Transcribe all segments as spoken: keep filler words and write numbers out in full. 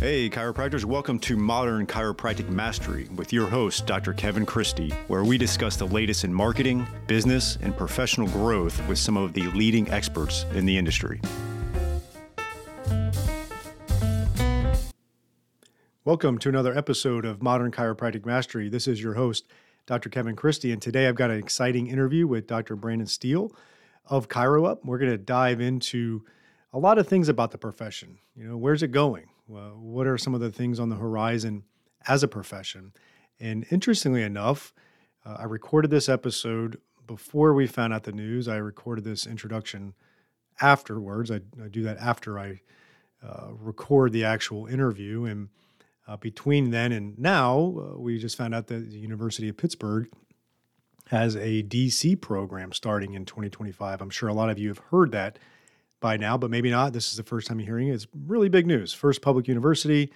Hey chiropractors, welcome to Modern Chiropractic Mastery with your host, Doctor Kevin Christie, where we discuss the latest in marketing, business, and professional growth with some of the leading experts in the industry. Welcome to another episode of Modern Chiropractic Mastery. This is your host, Doctor Kevin Christie, and today I've got an exciting interview with Doctor Brandon Steele of ChiroUp. We're going to dive into a lot of things about the profession. You know, where's it going? Uh, what are some of the things on the horizon as a profession? And interestingly enough, uh, I recorded this episode before we found out the news. I recorded this introduction afterwards. I, I do that after I uh, record the actual interview. And uh, between then and now, uh, we just found out that the University of Pittsburgh has a D C program starting in twenty twenty-five. I'm sure a lot of you have heard that by now, but maybe not. This is the first time you're hearing it. It's really big news. First public university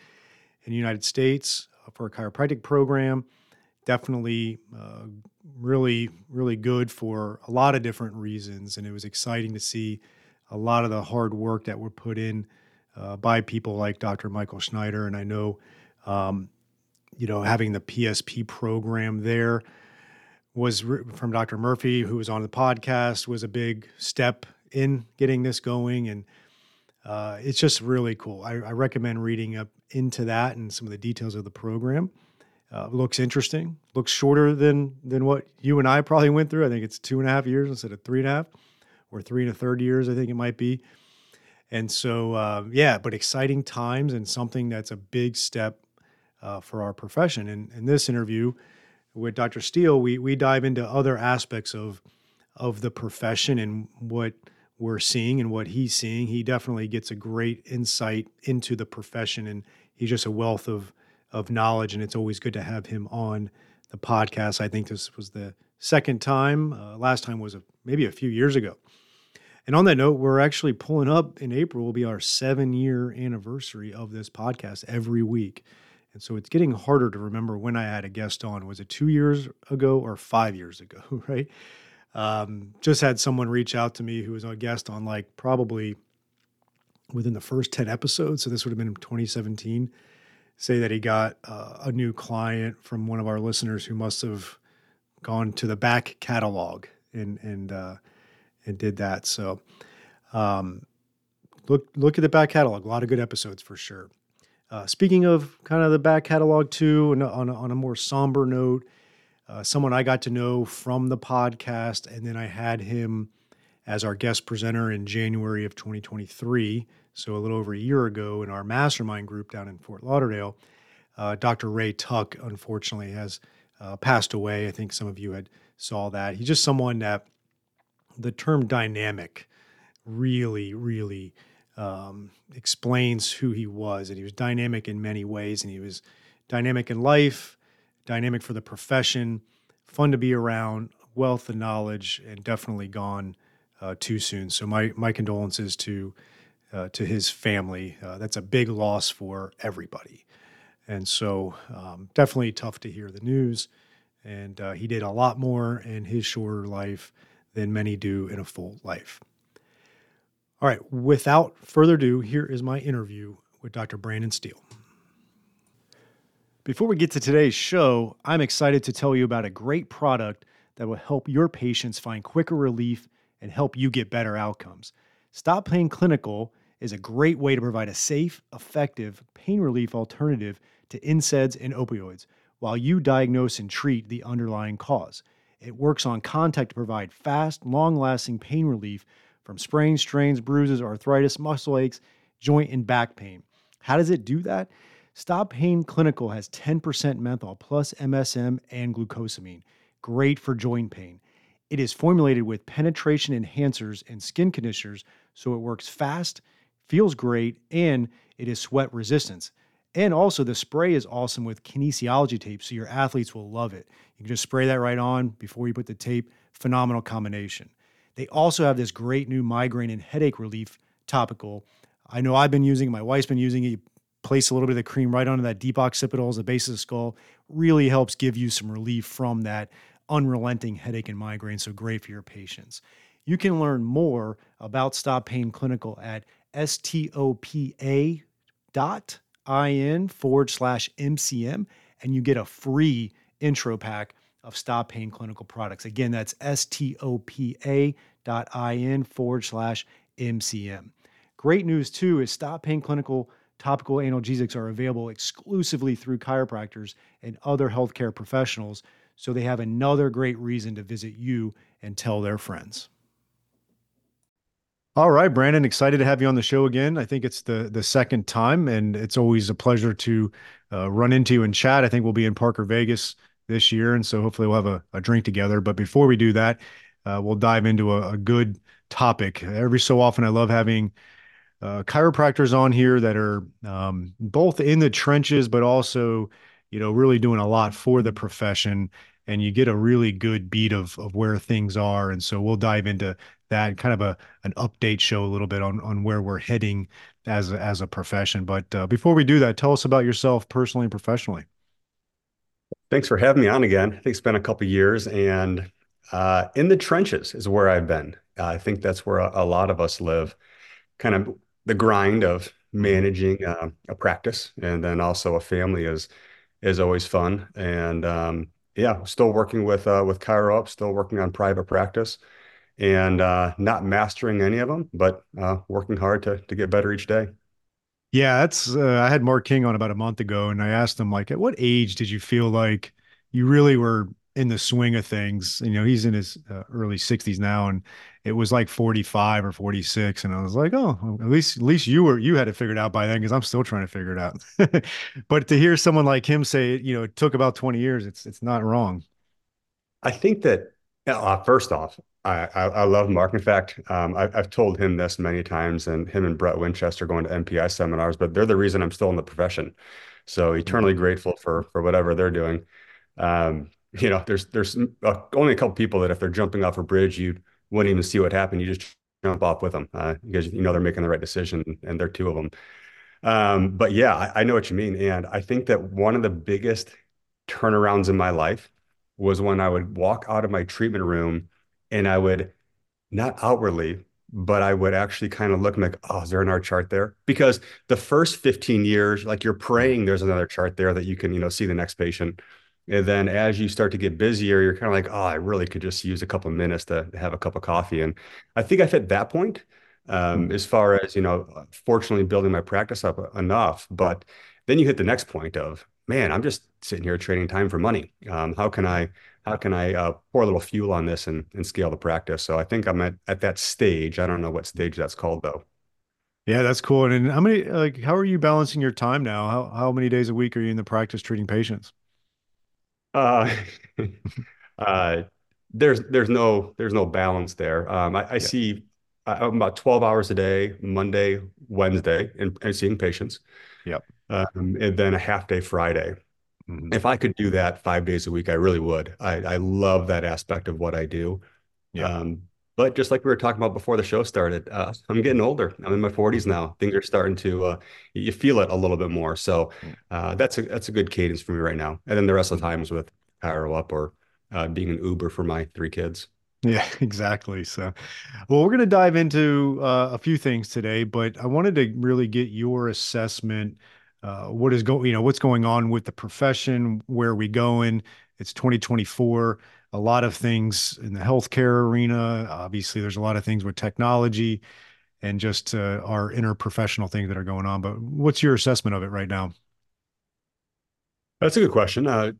in the United States for a chiropractic program. Definitely uh, really, really good for a lot of different reasons. And it was exciting to see a lot of the hard work that were put in uh, by people like Doctor Michael Schneider. And I know, um, you know, having the P S P program there was re- from Doctor Murphy, who was on the podcast, was a big step in getting this going. And uh, it's just really cool. I, I recommend reading up into that and some of the details of the program. Uh, looks interesting, looks shorter than than what you and I probably went through. I think it's two and a half years instead of three and a half or three and a third years, I think it might be. And so, uh, yeah, but exciting times and something that's a big step uh, for our profession. And in this interview with Doctor Steele, we we dive into other aspects of of the profession and what we're seeing and what he's seeing. He definitely gets a great insight into the profession, and he's just a wealth of of knowledge, and it's always good to have him on the podcast. I think this was the second time. Uh, last time was a, maybe a few years ago. And on that note, we're actually pulling up in April will be our seven-year anniversary of this podcast every week. And so it's getting harder to remember when I had a guest on. Was it two years ago or five years ago, right? Um, just had someone reach out to me who was a guest on like probably within the first ten episodes. So this would have been in twenty seventeen, say that he got uh, a new client from one of our listeners who must have gone to the back catalog and, and, uh, and did that. So, um, look, look at the back catalog, a lot of good episodes for sure. Uh, speaking of kind of the back catalog too, and on a, on a more somber note, Uh, someone I got to know from the podcast, and then I had him as our guest presenter in January of twenty twenty-three, so a little over a year ago, in our mastermind group down in Fort Lauderdale. Uh, Doctor Ray Tuck, unfortunately, has uh, passed away. I think some of you had saw that. He's just someone that the term dynamic really, really um, explains who he was, and he was dynamic in many ways, and he was dynamic in life, dynamic for the profession, fun to be around, wealth of knowledge, and definitely gone uh, too soon. So my my condolences to uh, to his family. Uh, that's a big loss for everybody. And so um, definitely tough to hear the news. And uh, he did a lot more in his shorter life than many do in a full life. All right, without further ado, here is my interview with Doctor Brandon Steele. Before we get to today's show, I'm excited to tell you about a great product that will help your patients find quicker relief and help you get better outcomes. Stop Pain Clinical is a great way to provide a safe, effective pain relief alternative to N SAIDs and opioids while you diagnose and treat the underlying cause. It works on contact to provide fast, long-lasting pain relief from sprains, strains, bruises, arthritis, muscle aches, joint, and back pain. How does it do that? Stop Pain Clinical has ten percent menthol plus M S M and glucosamine. Great for joint pain. It is formulated with penetration enhancers and skin conditioners, so it works fast, feels great, and it is sweat resistance. And also the spray is awesome with kinesiology tape, so your athletes will love it. You can just spray that right on before you put the tape. Phenomenal combination. They also have this great new migraine and headache relief topical. I know I've been using it. My wife's been using it. Place a little bit of the cream right onto that deep occipital as the base of the skull. Really helps give you some relief from that unrelenting headache and migraine. So great for your patients. You can learn more about Stop Pain Clinical at stopa stopa.in forward slash MCM, and you get a free intro pack of Stop Pain Clinical products. Again, that's stopa.in forward slash MCM. Great news, too, is Stop Pain Clinical topical analgesics are available exclusively through chiropractors and other healthcare professionals, so they have another great reason to visit you and tell their friends. All right, Brandon, excited to have you on the show again. I think it's the the second time, and it's always a pleasure to uh, run into you and chat. I think we'll be in Parker Vegas this year, and so hopefully we'll have a, a drink together. But before we do that, uh, we'll dive into a, a good topic. Every so often, I love having uh, chiropractors on here that are um, both in the trenches, but also, you know, really doing a lot for the profession, and you get a really good beat of of where things are. And so we'll dive into that, kind of a an update show a little bit on on where we're heading as a, as a profession. But uh, before we do that, tell us about yourself personally and professionally. Thanks for having me on again. I think it's been a couple of years, and uh, in the trenches is where I've been. Uh, I think that's where a, a lot of us live, kind of the grind of managing uh, a practice, and then also a family is is always fun. And um, yeah, still working with uh, with ChiroUp, still working on private practice, and uh, not mastering any of them, but uh, working hard to to get better each day. Yeah, that's. Uh, I had Mark King on about a month ago, and I asked him, like, at what age did you feel like you really were in the swing of things? You know, he's in his uh, early sixties now, and it was like forty-five or forty-six, and I was like, oh, at least at least you were you had it figured out by then, because I'm still trying to figure it out. But to hear someone like him say, you know, it took about twenty years, it's it's not wrong. I think that uh, first off, I, I I love Mark. In fact, um, I, I've told him this many times, and him and Brett Winchester going to M P I seminars, but they're the reason I'm still in the profession. So eternally grateful for for whatever they're doing. Um, you know, there's there's uh, only a couple people that if they're jumping off a bridge, you wouldn't even see what happened. You just jump off with them uh, because you know they're making the right decision, and they're two of them. Um, but yeah, I, I know what you mean, and I think that one of the biggest turnarounds in my life was when I would walk out of my treatment room. And I would, not outwardly, but I would actually kind of look and like, oh, is there an art chart there? Because the first fifteen years, like, you're praying there's another chart there that you can, you know, see the next patient. And then as you start to get busier, you're kind of like, oh, I really could just use a couple of minutes to have a cup of coffee. And I think I've hit that point um, as far as, you know, fortunately building my practice up enough. But then you hit the next point of, man, I'm just sitting here trading time for money. Um, how can I How can I uh, pour a little fuel on this and, and scale the practice? So I think I'm at, at that stage. I don't know what stage that's called, though. Yeah, that's cool. And how many, like, how are you balancing your time now? How how many days a week are you in the practice treating patients? Uh, uh, there's there's no there's no balance there. Um, I, I yeah. see I'm about twelve hours a day, Monday, Wednesday, and, and seeing patients. Yep. Um, and then a half day Friday. If I could do that five days a week, I really would. I, I love that aspect of what I do. Yeah. Um, but just like we were talking about before the show started, uh, I'm getting older. I'm in my forties now. Things are starting to, uh, you feel it a little bit more. So uh, that's a that's a good cadence for me right now. And then the rest of the time is with ChiroUp or uh, being an Uber for my three kids. Yeah, exactly. So, well, we're going to dive into uh, a few things today, but I wanted to really get your assessment. Uh, what is going, you know, what's going on with the profession? Where are we going? It's twenty twenty-four. A lot of things in the healthcare arena. Obviously, there's a lot of things with technology and just uh, our interprofessional things that are going on. But what's your assessment of it right now? That's a good question. Uh,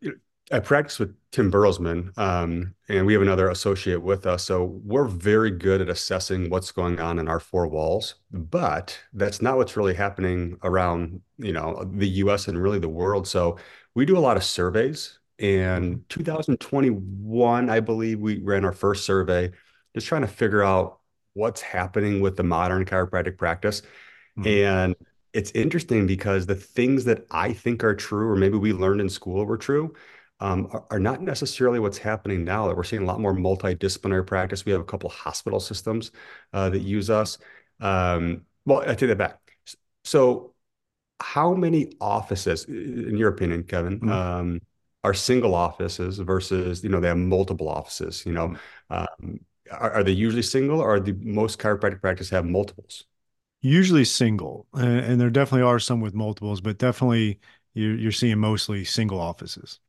I practice with Tim Burrowsman, um, and we have another associate with us. So we're very good at assessing what's going on in our four walls, but that's not what's really happening around, you know, the U S and really the world. So we do a lot of surveys. And two thousand twenty-one, I believe we ran our first survey, just trying to figure out what's happening with the modern chiropractic practice. Mm-hmm. And it's interesting because the things that I think are true, or maybe we learned in school were true, Um, are, are not necessarily what's happening now. That we're seeing a lot more multidisciplinary practice. We have a couple hospital systems uh, that use us. Um, well, I take that back. So how many offices, in your opinion, Kevin, mm-hmm. um, are single offices versus, you know, they have multiple offices? You know, um, are, are they usually single, or do most chiropractic practices have multiples? usually single, and, and there definitely are some with multiples, but definitely you're, you're seeing mostly single offices.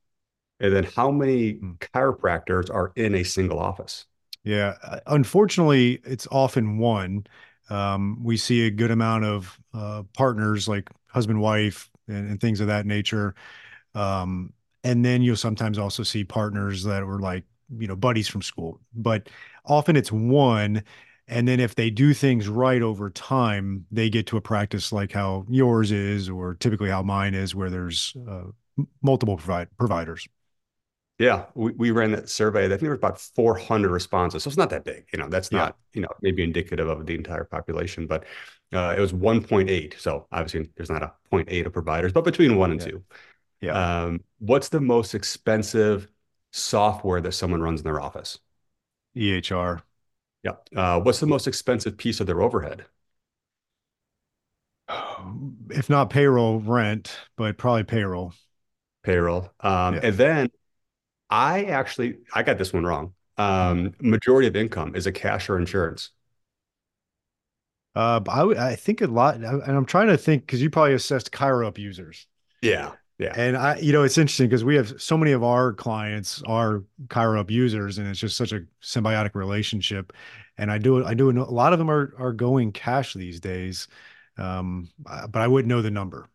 And then how many mm. chiropractors are in a single office? Yeah, unfortunately, it's often one. Um, we see a good amount of uh, partners like husband, wife, and, and things of that nature. Um, and then you'll sometimes also see partners that were like, you know, buddies from school, but often it's one. And then if they do things right over time, they get to a practice like how yours is, or typically how mine is, where there's uh, multiple provide providers. Yeah, we, we ran that survey. I think there was about four hundred responses. So it's not that big. You know, that's yeah. not, you know, maybe indicative of the entire population, but uh, it was one point eight. So obviously there's not a zero point eight of providers, but between one and yeah. two. Yeah. Um, what's the most expensive software that someone runs in their office? E H R. Yeah. Uh, what's the most expensive piece of their overhead? If not payroll, rent, but probably payroll. Payroll. Um, yeah. And then I actually, I got this one wrong. Um, majority of income, is it cash or insurance? Uh, I, I think a lot, and I'm trying to think, because you probably assessed ChiroUp users. Yeah, yeah. And I, you know, it's interesting because we have so many of our clients are ChiroUp users, and it's just such a symbiotic relationship. And I do, I do, a lot of them are are going cash these days, um, but I wouldn't know the number.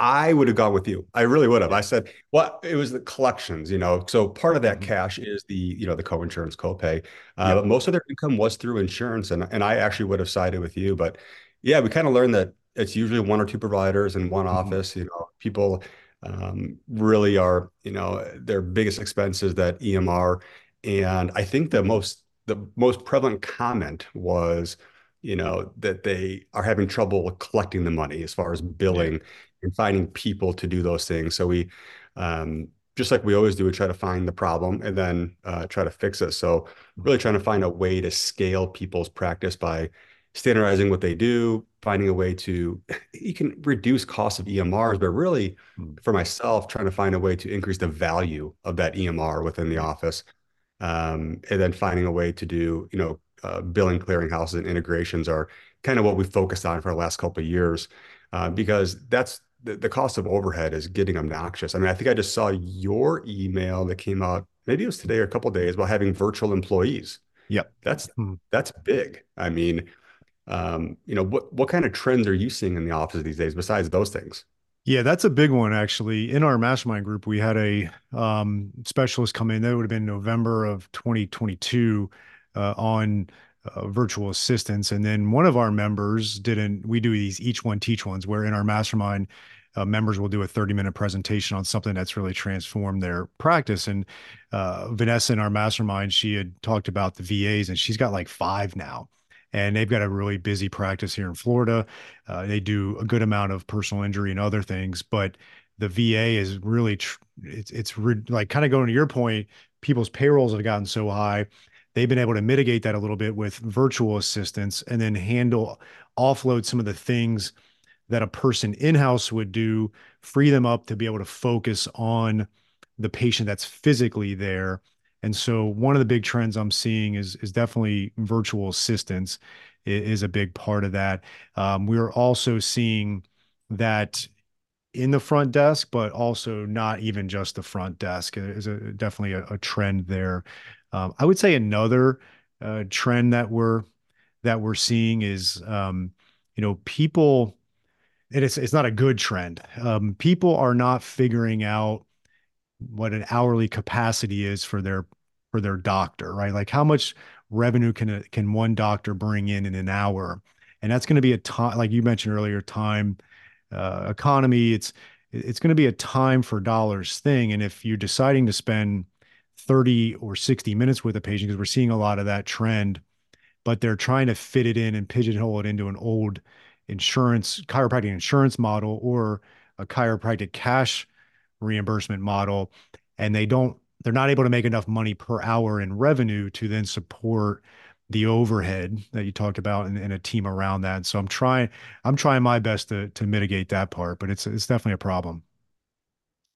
I would have gone with you. I really would have. I said, well, it was the collections, you know, so part of that mm-hmm. cash is the, you know, the co-insurance copay, uh, yeah. but most of their income was through insurance. And, and I actually would have sided with you, but yeah, we kind of learned that it's usually one or two providers in one mm-hmm. office. You know, people um, really are, you know, their biggest expenses, that E M R. And I think the most, the most prevalent comment was, you know, that they are having trouble collecting the money as far as billing. Yeah. And finding people to do those things. So we, um, just like we always do, we try to find the problem and then uh, try to fix it. So really trying to find a way to scale people's practice by standardizing what they do, finding a way to, you can reduce costs of E M Rs, but really for myself, trying to find a way to increase the value of that E M R within the office. Um, and then finding a way to do, you know, uh, billing clearinghouses and integrations are kind of what we focused on for the last couple of years, uh, because that's, The, the cost of overhead is getting obnoxious. I mean, I think I just saw your email that came out, maybe it was today or a couple of days, about having virtual employees. Yep. That's, mm-hmm. that's big. I mean, um, you know, what, what kind of trends are you seeing in the office these days besides those things? Yeah, that's a big one. Actually, in our mastermind group, we had a um, specialist come in. That would have been November of twenty twenty-two uh, on Uh, virtual assistants. And then one of our members didn't, we do these each one teach ones where in our mastermind uh, members will do a thirty minute presentation on something that's really transformed their practice. And uh, Vanessa in our mastermind, she had talked about the V As, and she's got like five now, and they've got a really busy practice here in Florida. Uh, they do a good amount of personal injury and other things, but the V A is really, tr it's, it's re like kind of going to your point, people's payrolls have gotten so high. They've been able to mitigate that a little bit with virtual assistants, and then handle, offload some of the things that a person in-house would do, free them up to be able to focus on the patient that's physically there. And so one of the big trends I'm seeing is, is definitely virtual assistants is a big part of that. Um, we're also seeing that in the front desk, but also not even just the front desk. It is a, definitely a, a trend there. Um, I would say another uh, trend that we're that we're seeing is, um, you know, people, and it's it's not a good trend. Um, people are not figuring out what an hourly capacity is for their for their doctor, right? Like how much revenue can a, can one doctor bring in in an hour? And that's going to be a time, like you mentioned earlier, time uh, economy. It's it's going to be a time for dollars thing. And if you're deciding to spend thirty or sixty minutes with a patient, because we're seeing a lot of that trend, but they're trying to fit it in and pigeonhole it into an old insurance, chiropractic insurance model or a chiropractic cash reimbursement model. And they don't, they're not able to make enough money per hour in revenue to then support the overhead that you talked about, and, and a team around that. And so I'm trying, I'm trying my best to, to mitigate that part, but it's, it's definitely a problem.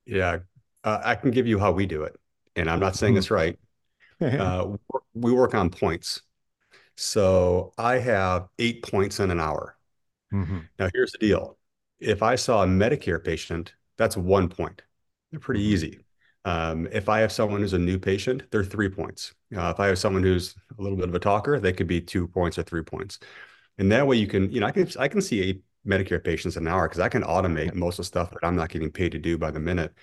Yeah. Uh, I can give you how we do it. And I'm not saying this right. Uh, we work on points. So I have eight points in an hour. Mm-hmm. Now, here's the deal. If I saw a Medicare patient, that's one point. They're pretty easy. Um, if I have someone who's a new patient, they're three points. Uh, if I have someone who's a little bit of a talker, they could be two points or three points. And that way you can, you know, I can, I can see eight Medicare patients an hour because I can automate most of the stuff that I'm not getting paid to do by the minute.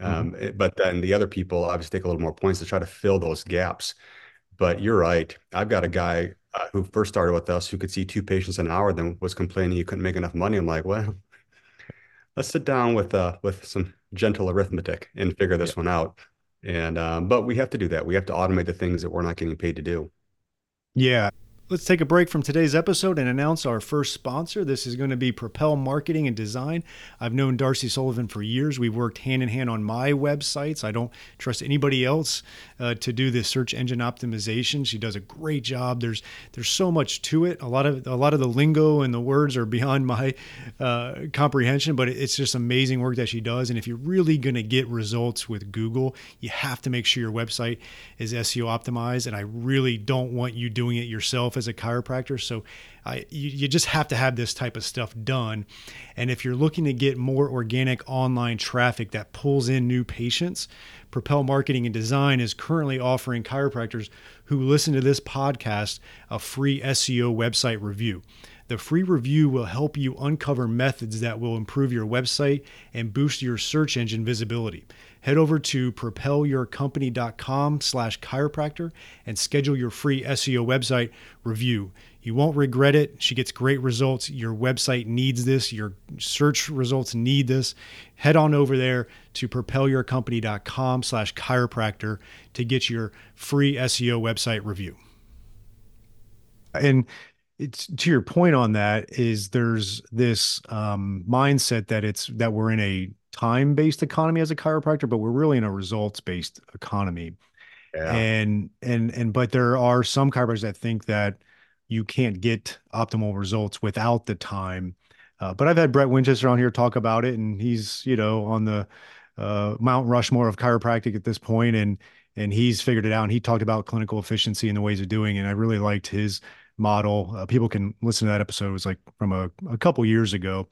Um, mm-hmm. it, but then the other people obviously take a little more points to try to fill those gaps. But you're right. I've got a guy uh, who first started with us who could see two patients an hour, then was complaining he couldn't make enough money. I'm like, well, let's sit down with uh, with some gentle arithmetic and figure this yeah. one out. And um, but we have to do that. We have to automate the things that we're not getting paid to do. Yeah. Let's take a break from today's episode and announce our first sponsor. This is going to be Propel Marketing and Design. I've known Darcy Sullivan for years. We've worked hand in hand on my websites. I don't trust anybody else uh, to do this search engine optimization. She does a great job. There's there's so much to it. A lot of a lot of the lingo and the words are beyond my uh, comprehension, but it's just amazing work that she does. And if you're really going to get results with Google, you have to make sure your website is S E O optimized. And I really don't want you doing it yourself as a chiropractor. So I, you, you just have to have this type of stuff done. And if you're looking to get more organic online traffic that pulls in new patients, Propel Marketing and Design is currently offering chiropractors who listen to this podcast a free S E O website review. The free review will help you uncover methods that will improve your website and boost your search engine visibility. Head over to propelyourcompany.com slash chiropractor and schedule your free S E O website review. You won't regret it. She gets great results. Your website needs this. Your search results need this. Head on over there to propelyourcompany.com slash chiropractor to get your free S E O website review. And it's to your point on that is there's this um, mindset that it's that we're in a time-based economy as a chiropractor, but we're really in a results-based economy. Yeah. And, and, and, but there are some chiropractors that think that you can't get optimal results without the time. Uh, but I've had Brett Winchester on here talk about it, and he's, you know, on the uh, Mount Rushmore of chiropractic at this point, and, and he's figured it out. And he talked about clinical efficiency and the ways of doing it. And I really liked his model. Uh, people can listen to that episode. It was like from a, a couple years ago.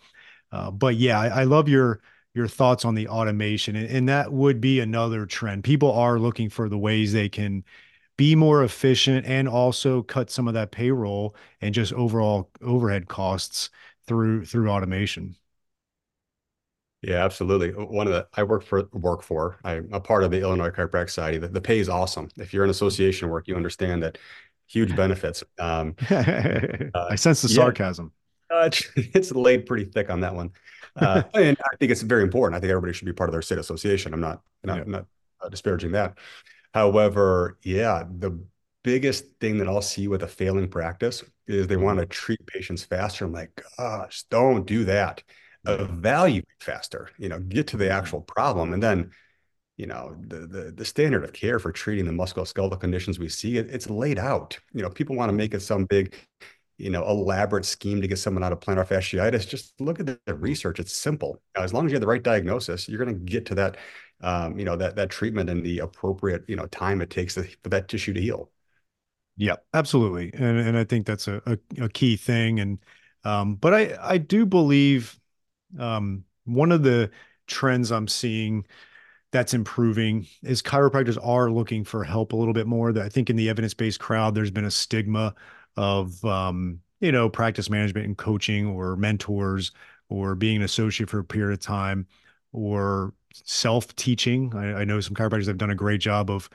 Uh, but yeah, I, I love your, your thoughts on the automation. And, and that would be another trend. People are looking for the ways they can be more efficient and also cut some of that payroll and just overall overhead costs through, through automation. Yeah, absolutely. One of the, I work for, work for, I'm a part of the Illinois Chiropractic Society. The, the pay is awesome. If you're in association work, you understand that. Huge benefits. Um, uh, I sense the yeah. sarcasm. Uh, it's laid pretty thick on that one. Uh, and I think it's very important. I think everybody should be part of their state association. I'm not, not, yeah. not uh, disparaging that. However, yeah, the biggest thing that I'll see with a failing practice is they want to treat patients faster. I'm like, gosh, don't do that. Uh, evaluate faster, you know, get to the actual problem. And then you know, the, the, the standard of care for treating the musculoskeletal conditions we see, it, it's laid out. You know, people want to make it some big, you know, elaborate scheme to get someone out of plantar fasciitis. Just look at the, the research. It's simple. As long as you have the right diagnosis, you're going to get to that, um, you know, that, that treatment and the appropriate, you know, time it takes to, for that tissue to heal. Yeah, absolutely. And and I think that's a, a, a key thing. And, um, but I, I do believe um, one of the trends I'm seeing that's improving is chiropractors are looking for help a little bit more. That I think in the evidence-based crowd, there's been a stigma of, um, you know, practice management and coaching or mentors or being an associate for a period of time or self-teaching. I, I know some chiropractors have done a great job of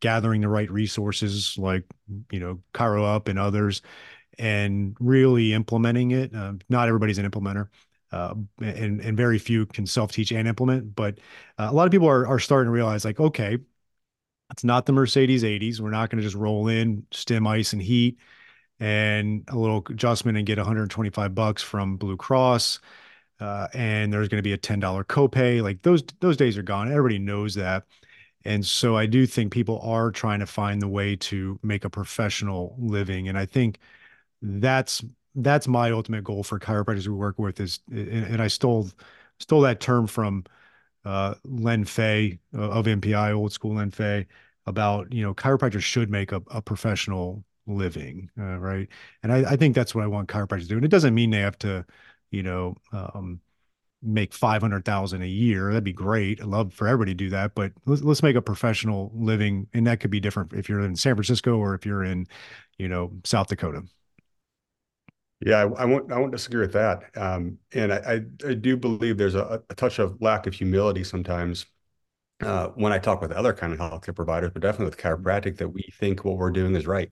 gathering the right resources like, you know, ChiroUp and others and really implementing it. Uh, not everybody's an implementer. Uh, and, and very few can self-teach and implement, but uh, a lot of people are, are starting to realize like, okay, it's not the Mercedes eighties. We're not going to just roll in stem, ice, and heat and a little adjustment and get one hundred twenty-five bucks from Blue Cross. Uh, and there's going to be a ten dollars copay. Like those, those days are gone. Everybody knows that. And so I do think people are trying to find the way to make a professional living. And I think that's, That's my ultimate goal for chiropractors we work with is, and I stole stole that term from uh, Len Fay of M P I, old school Len Fay, about, you know, chiropractors should make a, a professional living, uh, right? And I, I think that's what I want chiropractors to do. And it doesn't mean they have to, you know, um, make five hundred thousand dollars a year. That'd be great. I'd love for everybody to do that, but let's, let's make a professional living. And that could be different if you're in San Francisco or if you're in, you know, South Dakota. Yeah, I, I won't, I won't disagree with that. Um, and I, I, I do believe there's a, a touch of lack of humility sometimes uh, when I talk with other kind of healthcare providers, but definitely with chiropractic, that we think what we're doing is right.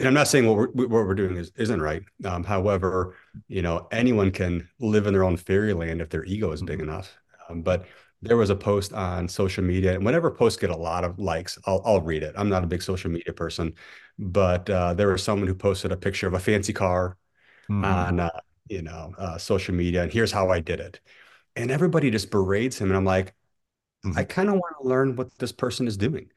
And I'm not saying what we're, what we're doing is, isn't right. Um, however, you know, anyone can live in their own fairyland if their ego is big enough. Um, but there was a post on social media, and whenever posts get a lot of likes, I'll, I'll read it. I'm not a big social media person, but uh, there was someone who posted a picture of a fancy car mm-hmm. on, uh, you know, uh, social media, and here's how I did it. And everybody just berates him. And I'm like, mm-hmm. I kind of want to learn what this person is doing.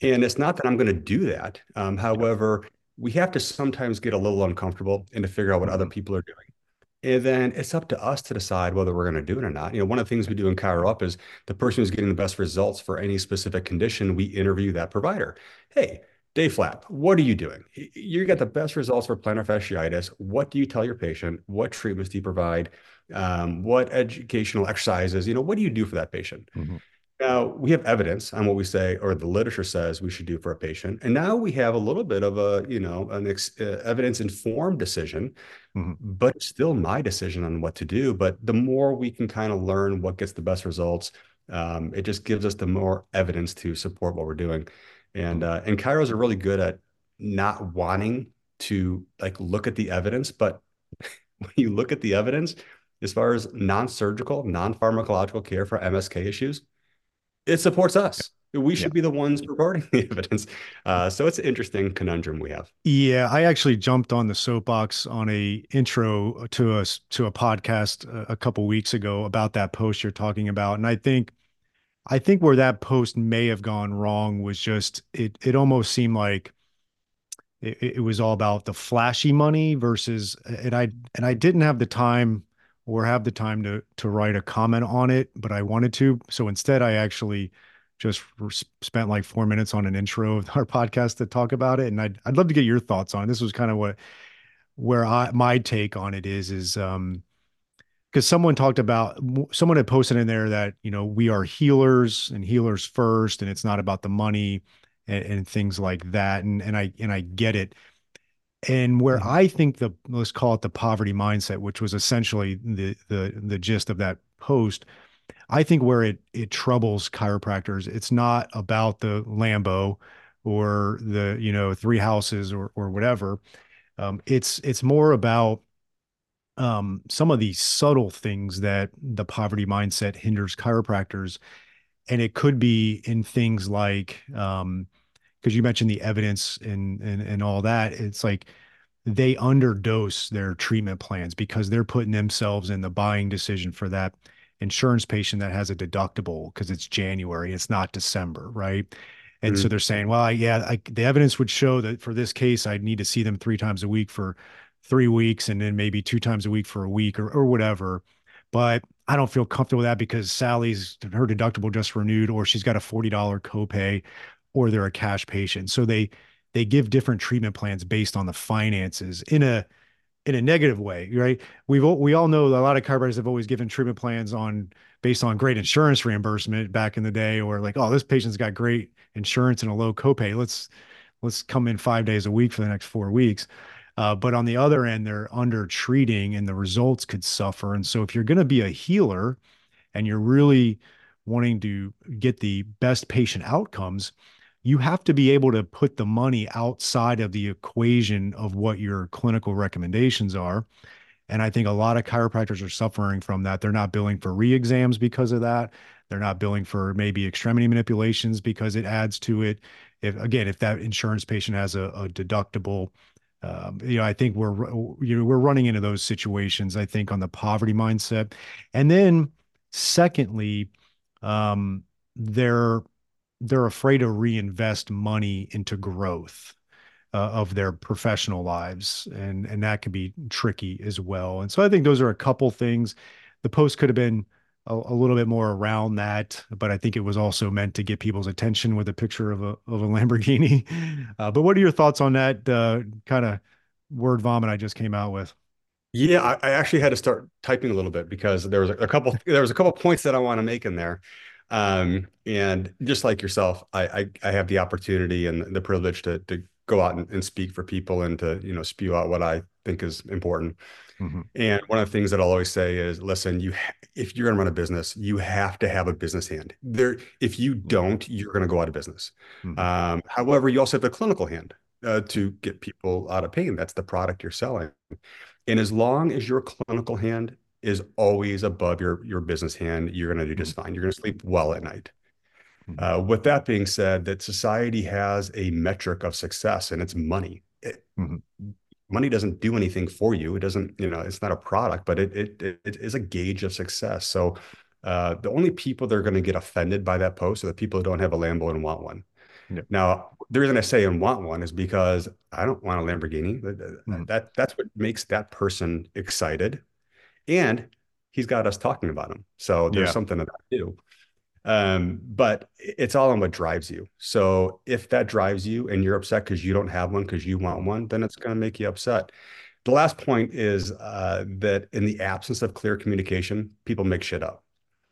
And it's not that I'm going to do that. Um, however, we have to sometimes get a little uncomfortable and to figure out what other people are doing. And then it's up to us to decide whether we're going to do it or not. You know, one of the things we do in ChiroUp is the person who's getting the best results for any specific condition, we interview that provider. Hey, Dave Flapp, what are you doing? You got the best results for plantar fasciitis. What do you tell your patient? What treatments do you provide? Um, what educational exercises? You know, what do you do for that patient? Mm-hmm. Now, we have evidence on what we say, or the literature says we should do for a patient. And now we have a little bit of a, you know, an ex- uh, evidence-informed decision, mm-hmm. but it's still my decision on what to do. But the more we can kind of learn what gets the best results, um, it just gives us the more evidence to support what we're doing. And, uh, and chiros are really good at not wanting to like look at the evidence, but when you look at the evidence, as far as non-surgical, non-pharmacological care for M S K issues, it supports us. We should yeah. be the ones providing the evidence. Uh, so it's an interesting conundrum we have. Yeah, I actually jumped on the soapbox on a intro to us to a podcast a, a couple weeks ago about that post you're talking about, and I think, I think where that post may have gone wrong was just it. It almost seemed like it, it was all about the flashy money versus, and I and I didn't have the time. or have the time to to write a comment on it, but I wanted to. So instead, I actually just spent like four minutes on an intro of our podcast to talk about it. And I'd, I'd love to get your thoughts on it. This was kind of what, where I, my take on it is, is um, because someone talked about, someone had posted in there that, you know, we are healers and healers first, and it's not about the money and, and things like that. And, and I, and I get it. And where I think the, let's call it the poverty mindset, which was essentially the the the gist of that post, I think where it it troubles chiropractors, it's not about the Lambo or the, you know, three houses or or whatever. Um, it's it's more about um, some of these subtle things that the poverty mindset hinders chiropractors, and it could be in things like. Um, Because you mentioned the evidence and, and and all that, it's like they underdose their treatment plans because they're putting themselves in the buying decision for that insurance patient that has a deductible because it's January, it's not December, right? And mm-hmm. so they're saying, well, I, yeah, I, the evidence would show that for this case, I'd need to see them three times a week for three weeks and then maybe two times a week for a week or or whatever. But I don't feel comfortable with that because Sally's, her deductible just renewed, or she's got a forty dollar copay, or they're a cash patient. So they, they give different treatment plans based on the finances in a, in a negative way, right? We've, we all know that a lot of chiropractors have always given treatment plans on based on great insurance reimbursement back in the day, or like, oh, this patient's got great insurance and a low copay. Let's, let's come in five days a week for the next four weeks. Uh, but on the other end, they're under treating and the results could suffer. And so if you're going to be a healer and you're really wanting to get the best patient outcomes, you have to be able to put the money outside of the equation of what your clinical recommendations are. And I think a lot of chiropractors are suffering from that. They're not billing for re-exams because of that. They're not billing for maybe extremity manipulations because it adds to it. If again, if that insurance patient has a, a deductible, um, you know, I think we're, you know, we're running into those situations, I think, on the poverty mindset. And then secondly, um, they're, they're afraid to reinvest money into growth uh, of their professional lives. And, and that can be tricky as well. And so I think those are a couple things. The post could have been a, a little bit more around that, but I think it was also meant to get people's attention with a picture of a, of a Lamborghini. Uh, but what are your thoughts on that uh, kind of word vomit I just came out with? Yeah, I, I actually had to start typing a little bit because there was a, a couple, there was a couple points that I want to make in there. Um, and just like yourself, I, I, I have the opportunity and the privilege to, to go out and, and speak for people and to, you know, spew out what I think is important. Mm-hmm. And one of the things that I'll always say is, listen, you, ha- if you're going to run a business, you have to have a business hand there. If you don't, you're going to go out of business. Mm-hmm. Um, however, you also have a clinical hand, uh, to get people out of pain. That's the product you're selling. And as long as your clinical hand is always above your, your business hand, you're going to do just fine. You're going to sleep well at night. Uh, with that being said, that society has a metric of success, and it's money. It, mm-hmm. Money doesn't do anything for you. It doesn't, you know, it's not a product, but it it it is a gauge of success. So uh, the only people that are going to get offended by that post are the people who don't have a Lambo and want one. Yeah. Now, the reason I say and want one is because I don't want a Lamborghini. Mm-hmm. That that's what makes that person excited. And he's got us talking about him. So there's yeah. something about it too. Um, but it's all on what drives you. So if that drives you and you're upset because you don't have one, because you want one, then it's going to make you upset. The last point is uh, that in the absence of clear communication, people make shit up.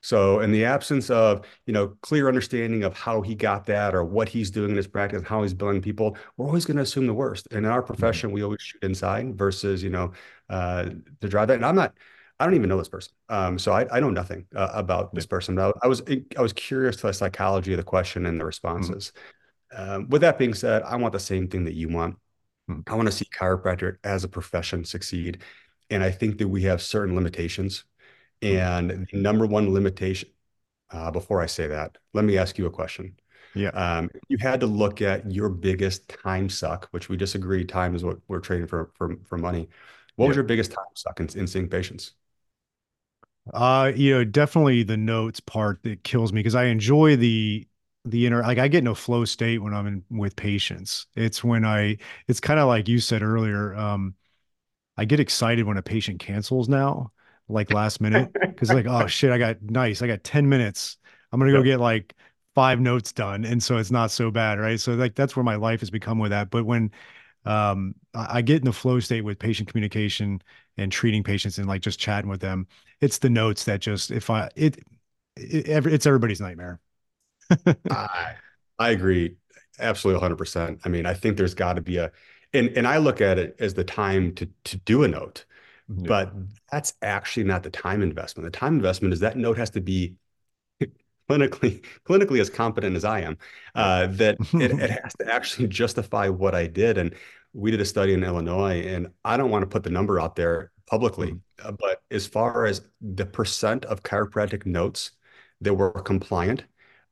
So in the absence of, you know, clear understanding of how he got that or what he's doing in his practice, how he's billing people, we're always going to assume the worst. And in our profession, we always shoot inside versus, you know, uh, to drive that. And I'm not, I don't even know this person. Um, so I, I know nothing uh, about this person. I, I was I was curious to the psychology of the question and the responses. Mm-hmm. Um, with that being said, I want the same thing that you want. Mm-hmm. I want to see chiropractic as a profession succeed. And I think that we have certain limitations. Mm-hmm. And the number one limitation, uh, before I say that, let me ask you a question. Yeah. Um, you had to look at your biggest time suck, which we disagree. Time is what we're trading for, for, for money. What yeah. was your biggest time suck in, in seeing patients? Uh, you know, definitely the notes part that kills me, because I enjoy the, the inner, like I get no flow state when I'm in with patients. It's when I, it's kind of like you said earlier, um, I get excited when a patient cancels now, like last minute, because like, oh shit, I got nice. I got ten minutes. I'm going to go yep. get like five notes done. And so it's not so bad. Right. So like, that's where my life has become with that. But when, um, I get in the flow state with patient communication and treating patients and like just chatting with them, it's the notes that just, if I, it, it it's everybody's nightmare. I, I agree. Absolutely. one hundred percent. I mean, I think there's gotta be a, and, and I look at it as the time to, to do a note, yeah. but that's actually not the time investment. The time investment is that note has to be clinically, clinically as competent as I am, uh, that it, it has to actually justify what I did. And we did a study in Illinois, and I don't want to put the number out there publicly, mm-hmm. uh, but as far as the percent of chiropractic notes that were compliant,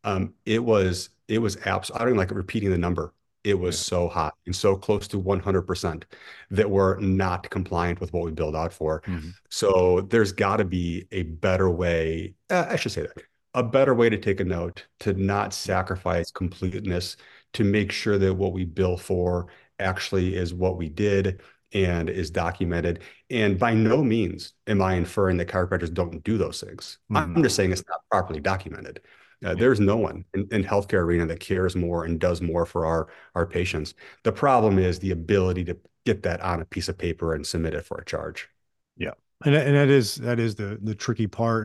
um, it was, it was abs- I don't even like repeating the number. It was yeah. so hot and so close to one hundred percent that were not compliant with what we billed out for. Mm-hmm. So there's gotta be a better way. Uh, I should say that. A better way to take a note, to not sacrifice completeness, to make sure that what we bill for actually is what we did and is documented. And by no means am I inferring that chiropractors don't do those things. Mm-hmm. I'm just saying it's not properly documented. Uh, yeah. There's no one in, in healthcare arena that cares more and does more for our, our patients. The problem is the ability to get that on a piece of paper and submit it for a charge. Yeah. And, and that is, that is the, the tricky part.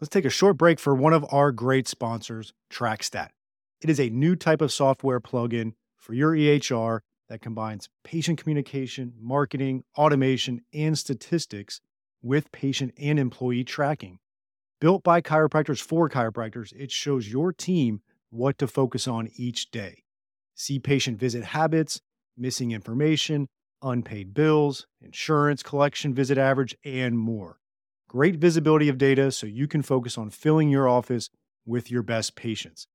Let's take a short break for one of our great sponsors, TrackStat. It is a new type of software plugin for your E H R that combines patient communication, marketing, automation, and statistics with patient and employee tracking. Built by chiropractors for chiropractors, it shows your team what to focus on each day. See patient visit habits, missing information, unpaid bills, insurance collection visit average, and more. Great visibility of data so you can focus on filling your office with your best patients.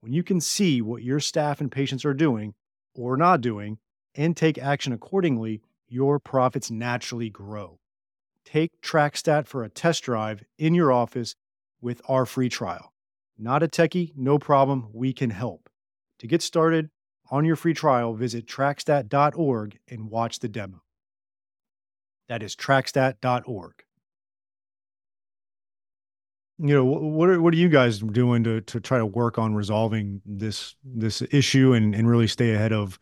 When you can see what your staff and patients are doing or not doing and take action accordingly, your profits naturally grow. Take TrackStat for a test drive in your office with our free trial. Not a techie, no problem, we can help. To get started on your free trial, visit track stat dot org and watch the demo. That is track stat dot org. you know, what are, what are you guys doing to, to try to work on resolving this, this issue and, and really stay ahead of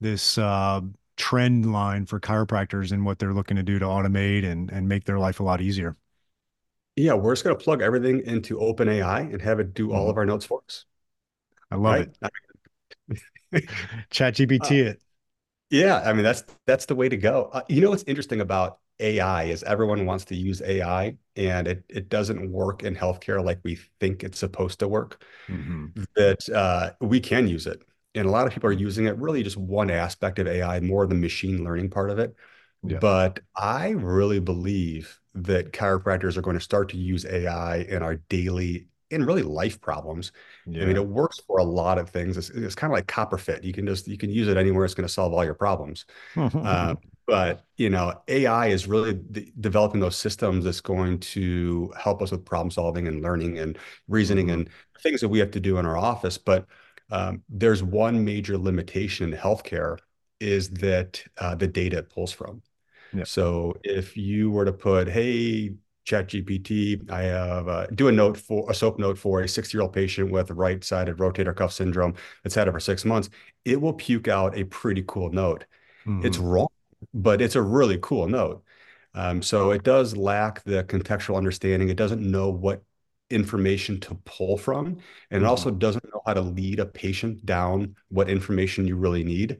this uh, trend line for chiropractors and what they're looking to do to automate and, and make their life a lot easier? Yeah, we're just going to plug everything into OpenAI and have it do all of our notes for us. I love right? it. ChatGPT uh, it. Yeah, I mean, that's that's the way to go. Uh, you know what's interesting about A I is everyone wants to use A I, and it it doesn't work in healthcare like we think it's supposed to work. Mm-hmm. That uh, we can use it. And a lot of people are using it really just one aspect of A I, more the machine learning part of it. Yeah. But I really believe that chiropractors are going to start to use A I in our daily and really life problems. Yeah. I mean, it works for a lot of things. It's, it's kind of like Copperfit. You can just, you can use it anywhere. It's going to solve all your problems. uh, but, you know, A I is really de developing those systems that's going to help us with problem solving and learning and reasoning mm-hmm. and things that we have to do in our office. But um, there's one major limitation in healthcare is that uh, the data it pulls from. Yep. So if you were to put, hey, ChatGPT, I have uh, do a note for a SOAP note for a sixty year old patient with right-sided rotator cuff syndrome that's had it for six months, it will puke out a pretty cool note. Mm-hmm. It's wrong, but it's a really cool note. Um, so it does lack the contextual understanding. It doesn't know what information to pull from, and mm-hmm. it also doesn't know how to lead a patient down what information you really need.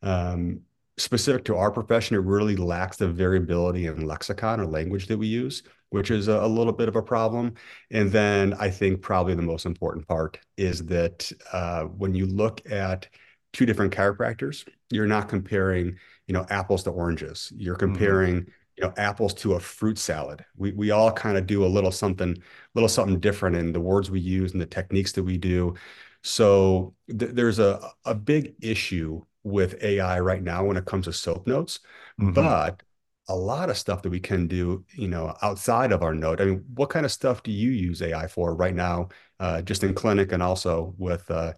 Um, Specific to our profession, it really lacks the variability in lexicon or language that we use, which is a, a little bit of a problem. And then I think probably the most important part is that uh, when you look at two different chiropractors, you're not comparing, you know, apples to oranges. You're comparing, mm-hmm. you know, apples to a fruit salad. We we all kind of do a little something, little something different in the words we use and the techniques that we do. So th there's a a big issue with A I right now when it comes to SOAP notes, mm-hmm. but a lot of stuff that we can do, you know, outside of our note. I mean, what kind of stuff do you use A I for right now, uh, just in clinic and also with, uh,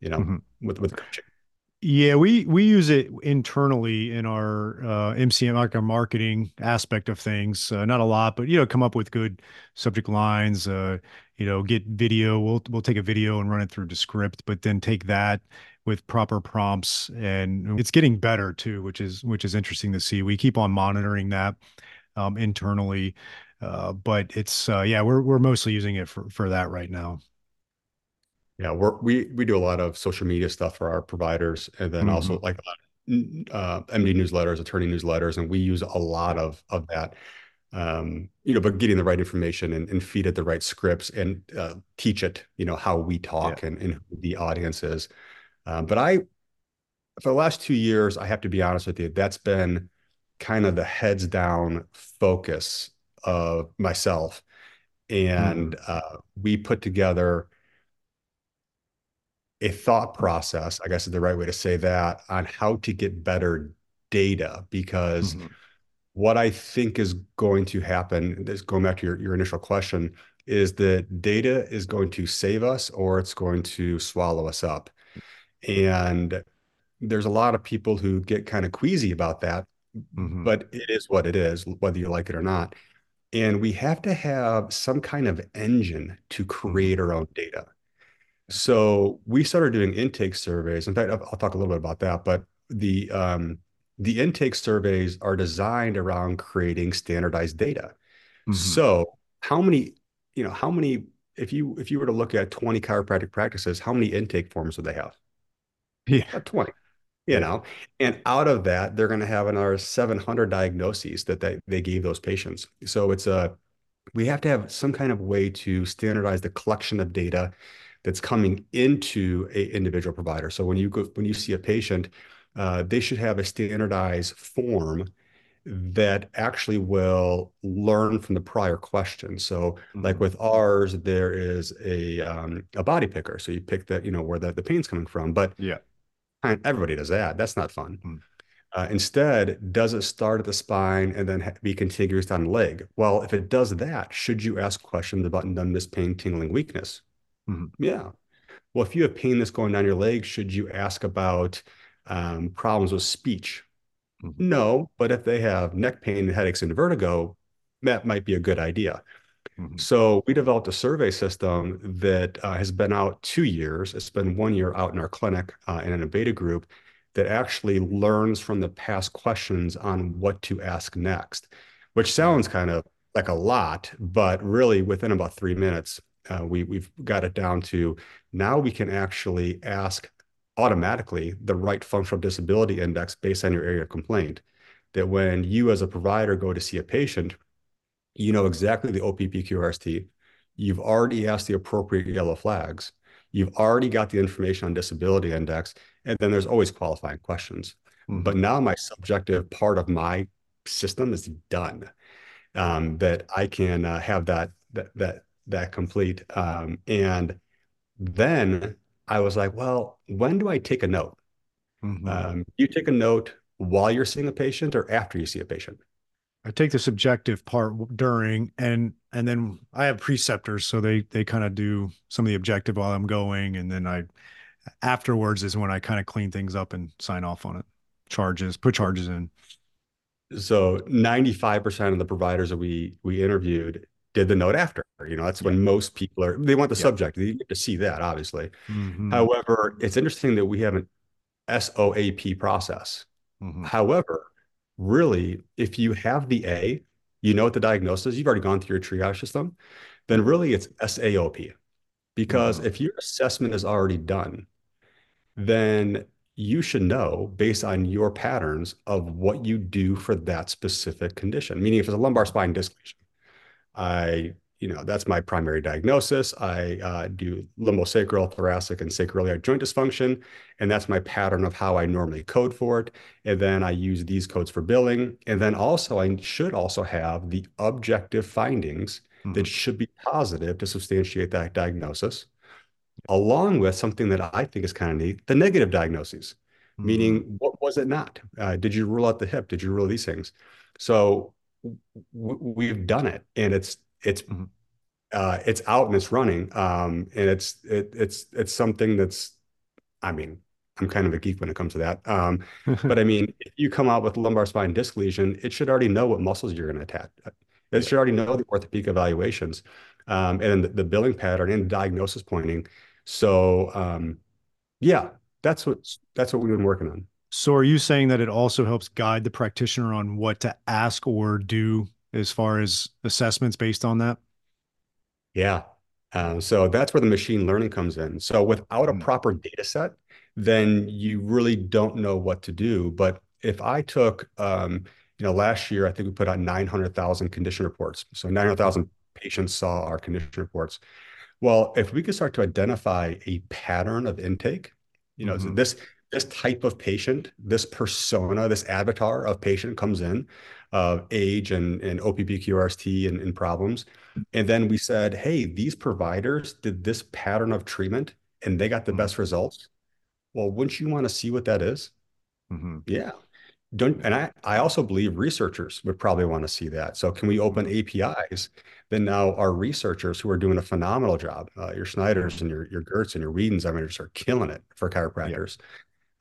you know, mm-hmm. with, with coaching? Yeah, we, we use it internally in our, uh, M C M, like our marketing aspect of things, uh, not a lot, but, you know, come up with good subject lines, uh, you know, get video, we'll, we'll take a video and run it through Descript, but then take that with proper prompts, and it's getting better too, which is, which is interesting to see. We keep on monitoring that, um, internally. Uh, but it's, uh, yeah, we're, we're mostly using it for, for that right now. Yeah, we're, we we do a lot of social media stuff for our providers, and then mm-hmm. also like uh, M D newsletters, attorney newsletters, and we use a lot of of that. Um, you know, but getting the right information and, and feed it the right scripts and uh, teach it, you know, how we talk yeah. and, and who the audience is. Um, but I, for the last two years, I have to be honest with you, that's been kind of the heads down focus of myself, and mm-hmm. uh, we put together a thought process, I guess is the right way to say that, on how to get better data, because mm-hmm. what I think is going to happen, this going back to your, your initial question, is that data is going to save us or it's going to swallow us up. And there's a lot of people who get kind of queasy about that, mm-hmm. but it is what it is, whether you like it or not. And we have to have some kind of engine to create our own data. So we started doing intake surveys. In fact, I'll talk a little bit about that, but the, um, the intake surveys are designed around creating standardized data. Mm-hmm. So how many, you know, how many, if you, if you were to look at twenty chiropractic practices, how many intake forms would they have? Yeah. About twenty, you know, and out of that, they're going to have another seven hundred diagnoses that they, they gave those patients. So it's a, we have to have some kind of way to standardize the collection of data that's coming into an individual provider. So when you go, when you see a patient, uh, they should have a standardized form that actually will learn from the prior question. So mm-hmm. like with ours, there is a, um, a body picker. So you pick that, you know, where the, the pain's coming from, but yeah, everybody does that. That's not fun. Mm-hmm. Uh, instead, does it start at the spine and then be contiguous down the leg? Well, if it does that, should you ask questions about numbness, pain, tingling, weakness? Yeah. Well, if you have pain that's going down your leg, should you ask about um, problems with speech? Mm-hmm. No, but if they have neck pain, headaches, and vertigo, that might be a good idea. Mm-hmm. So we developed a survey system that uh, has been out two years. It's been one year out in our clinic uh, and in a beta group that actually learns from the past questions on what to ask next, which sounds kind of like a lot, but really within about three minutes, uh, we, we've got it down to now we can actually ask automatically the right functional disability index based on your area of complaint. That when you as a provider go to see a patient, you know exactly the O P P Q R S T, you've already asked the appropriate yellow flags, you've already got the information on disability index, and then there's always qualifying questions. Mm-hmm. But now my subjective part of my system is done, um, that I can uh, have that, that, that, that complete. Um, and then I was like, well, when do I take a note? Mm-hmm. Um, you take a note while you're seeing a patient or after you see a patient? I take the subjective part during, and and then I have preceptors, so they they kind of do some of the objective while I'm going, and then I afterwards is when I kind of clean things up and sign off on it. Charges, put charges in. So ninety-five percent of the providers that we we interviewed did the note after. You know, that's yeah. when most people are. They want the yeah. subject. They need to see that, obviously. Mm-hmm. However, it's interesting that we have an S O A P process. Mm-hmm. However, really, if you have the A, you know what the diagnosis, you've already gone through your triage system, then really it's S A O P. Because mm-hmm. if your assessment is already done, then you should know based on your patterns of what you do for that specific condition. Meaning if it's a lumbar spine disc lesion, I, you know, that's my primary diagnosis. I uh, do lumbosacral, thoracic, and sacroiliac joint dysfunction, and that's my pattern of how I normally code for it. And then I use these codes for billing. And then also I should also have the objective findings mm-hmm. that should be positive to substantiate that diagnosis, along with something that I think is kind of neat, the negative diagnoses, mm-hmm. meaning what was it not? Uh, did you rule out the hip? Did you rule these things? So w- we've done it, and it's It's mm-hmm. uh, it's out and it's running, um, and it's it, it's it's something that's. I mean, I'm kind of a geek when it comes to that, um, but I mean, if you come out with lumbar spine disc lesion, it should already know what muscles you're going to attack. It should already know the orthopedic evaluations, um, and the, the billing pattern and diagnosis pointing. So, um, yeah, that's what that's what we've been working on. So, are you saying that it also helps guide the practitioner on what to ask or do as far as assessments based on that? Yeah. Um, so that's where the machine learning comes in. So without a proper data set, then you really don't know what to do. But if I took, um, you know, last year, I think we put out nine hundred thousand condition reports. So nine hundred thousand patients saw our condition reports. Well, if we could start to identify a pattern of intake, you know, mm-hmm. so this, this type of patient, this persona, this avatar of patient comes in, of uh, age and, and O P P Q R S T and, and problems. And then we said, hey, these providers did this pattern of treatment and they got the mm-hmm. best results. Well, wouldn't you want to see what that is? Mm-hmm. Yeah. Don't, and I, I also believe researchers would probably want to see that. So can we open A P Is then now our researchers who are doing a phenomenal job, uh, your Schneiders and your, your Gertz and your Whedons, I mean, just are killing it for chiropractors. Yeah.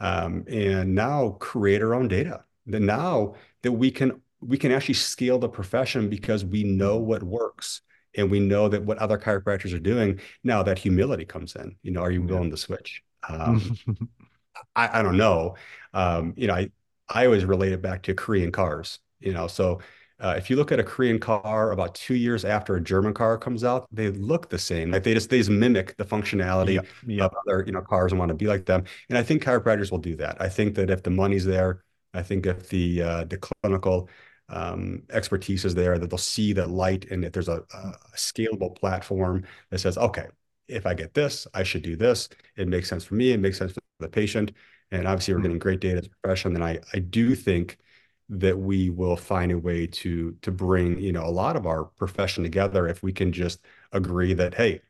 Um, and now create our own data. Then now that we can we can actually scale the profession because we know what works and we know that what other chiropractors are doing. Now that humility comes in. You know, are you willing to switch? Um, I, I don't know. Um, you know, I I always relate it back to Korean cars. You know, so uh, if you look at a Korean car about two years after a German car comes out, they look the same. Like they just they just mimic the functionality yeah, yeah. of other you know cars and want to be like them. And I think chiropractors will do that. I think that if the money's there, I think if the uh, the clinical Um, expertise is there, that they'll see that light and that there's a, a scalable platform that says, okay, if I get this, I should do this. It makes sense for me. It makes sense for the patient. And obviously we're getting great data as a profession. And I, I do think that we will find a way to, to bring, you know, a lot of our profession together if we can just agree that, hey,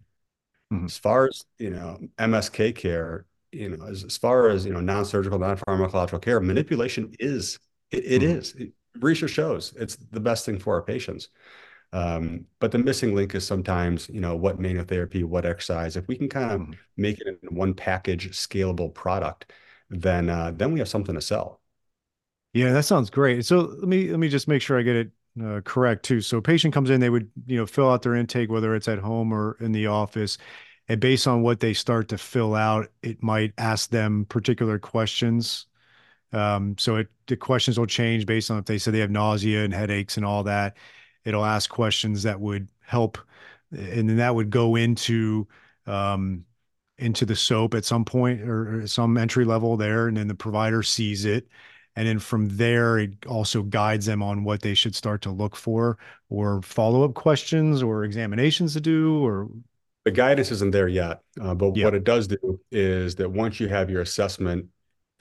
mm-hmm. as far as, you know, M S K care, you know, as, as far as, you know, non-surgical, non-pharmacological care, manipulation is, it, it mm-hmm. is. It, Research shows it's the best thing for our patients. Um, but the missing link is sometimes, you know, what manotherapy, what exercise. If we can kind of make it in one package, scalable product, then uh, then we have something to sell. Yeah, that sounds great. So let me let me just make sure I get it uh, correct too. So a patient comes in, they would, you know, fill out their intake, whether it's at home or in the office. And based on what they start to fill out, it might ask them particular questions. Um, so it, the questions will change based on if they said they have nausea and headaches and all that. It'll ask questions that would help. And then that would go into, um, into the SOAP at some point or some entry level there. And then the provider sees it. And then from there, it also guides them on what they should start to look for, or follow-up questions or examinations to do, or... The guidance isn't there yet, uh, but yeah. what it does do is that once you have your assessment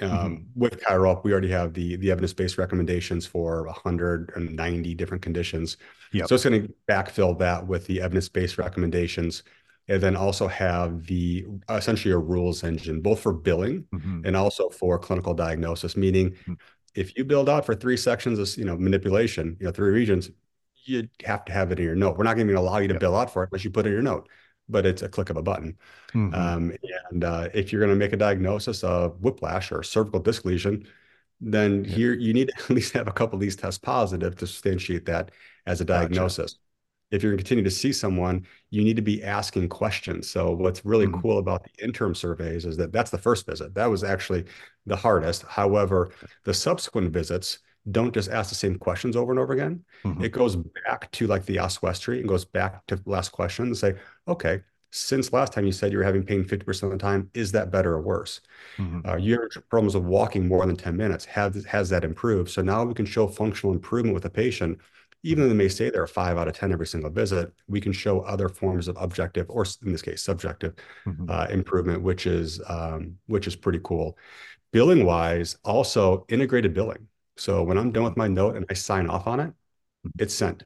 um, mm-hmm. with ChiroUp, we already have the the evidence-based recommendations for one hundred ninety different conditions. Yep. So it's going to backfill that with the evidence-based recommendations, and then also have the essentially a rules engine, both for billing mm-hmm. and also for clinical diagnosis. Meaning, mm-hmm. if you build out for three sections of you know manipulation, you know three regions, you have to have it in your note. We're not going to allow you to yep. bill out for it unless you put it in your note. But it's a click of a button. Mm-hmm. Um, and uh, if you're going to make a diagnosis of whiplash or cervical disc lesion, then yeah. here you need to at least have a couple of these tests positive to substantiate that as a diagnosis. Gotcha. If you're going to continue to see someone, you need to be asking questions. So what's really mm-hmm. cool about the interim surveys is that that's the first visit. That was actually the hardest. However, the subsequent visits don't just ask the same questions over and over again. Mm-hmm. It goes back to like the oswestry and goes back to last question and say, okay, since last time you said you were having pain fifty percent of the time, is that better or worse? Mm-hmm. Uh, your problems of walking more than ten minutes, have, has that improved? So now we can show functional improvement with a patient. Even though they may say they're a five out of ten every single visit, we can show other forms of objective, or in this case, subjective mm-hmm. uh, improvement, which is, um, which is pretty cool. Billing wise, also integrated billing. So when I'm done with my note and I sign off on it, it's sent.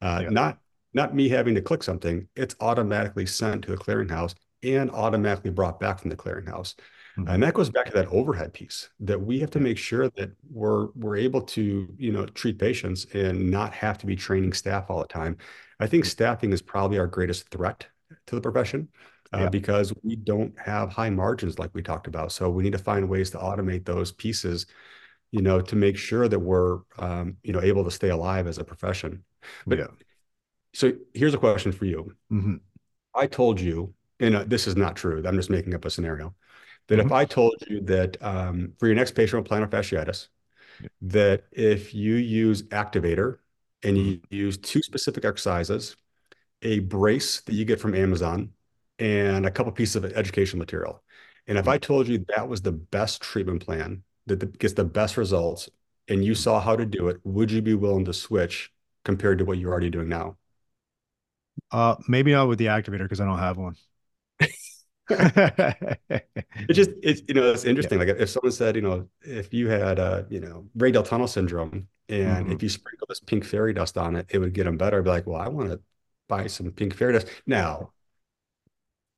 Uh, yeah. Not not me having to click something. It's automatically sent to the clearinghouse and automatically brought back from the clearinghouse. Mm-hmm. And that goes back to that overhead piece that we have to make sure that we're we're able to you know treat patients and not have to be training staff all the time. I think staffing is probably our greatest threat to the profession. Uh, yeah. because we don't have high margins like we talked about. So we need to find ways to automate those pieces, you know, to make sure that we're, um, you know, able to stay alive as a profession. But yeah. so here's a question for you. Mm-hmm. I told you, and uh, this is not true. I'm just making up a scenario that mm-hmm. if I told you that um, for your next patient with plantar fasciitis, yeah. that if you use Activator and you use two specific exercises, a brace that you get from Amazon and a couple pieces of educational material. And if mm-hmm. I told you that was the best treatment plan that the, gets the best results, and you saw how to do it, would you be willing to switch compared to what you're already doing now? Uh, maybe not with the Activator because I don't have one. It just, it's, you know, it's interesting. Yeah. Like if someone said, you know, if you had, uh, you know, Ray Del Tunnel syndrome, and mm-hmm. if you sprinkle this pink fairy dust on it, it would get them better. I'd be like, well, I want to buy some pink fairy dust. Now,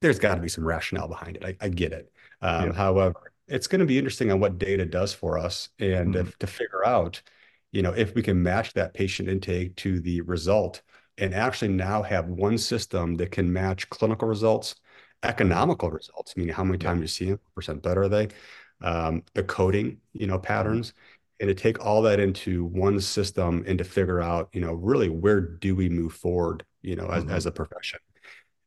there's got to be some rationale behind it. I, I get it. Um, yeah. However, it's going to be interesting on what data does for us and mm-hmm. if, to figure out, you know, if we can match that patient intake to the result and actually now have one system that can match clinical results, economical results, meaning how many times you see them, percent better are they, um, the coding, you know, patterns, and to take all that into one system and to figure out, you know, really where do we move forward, you know, as, mm-hmm. as a profession.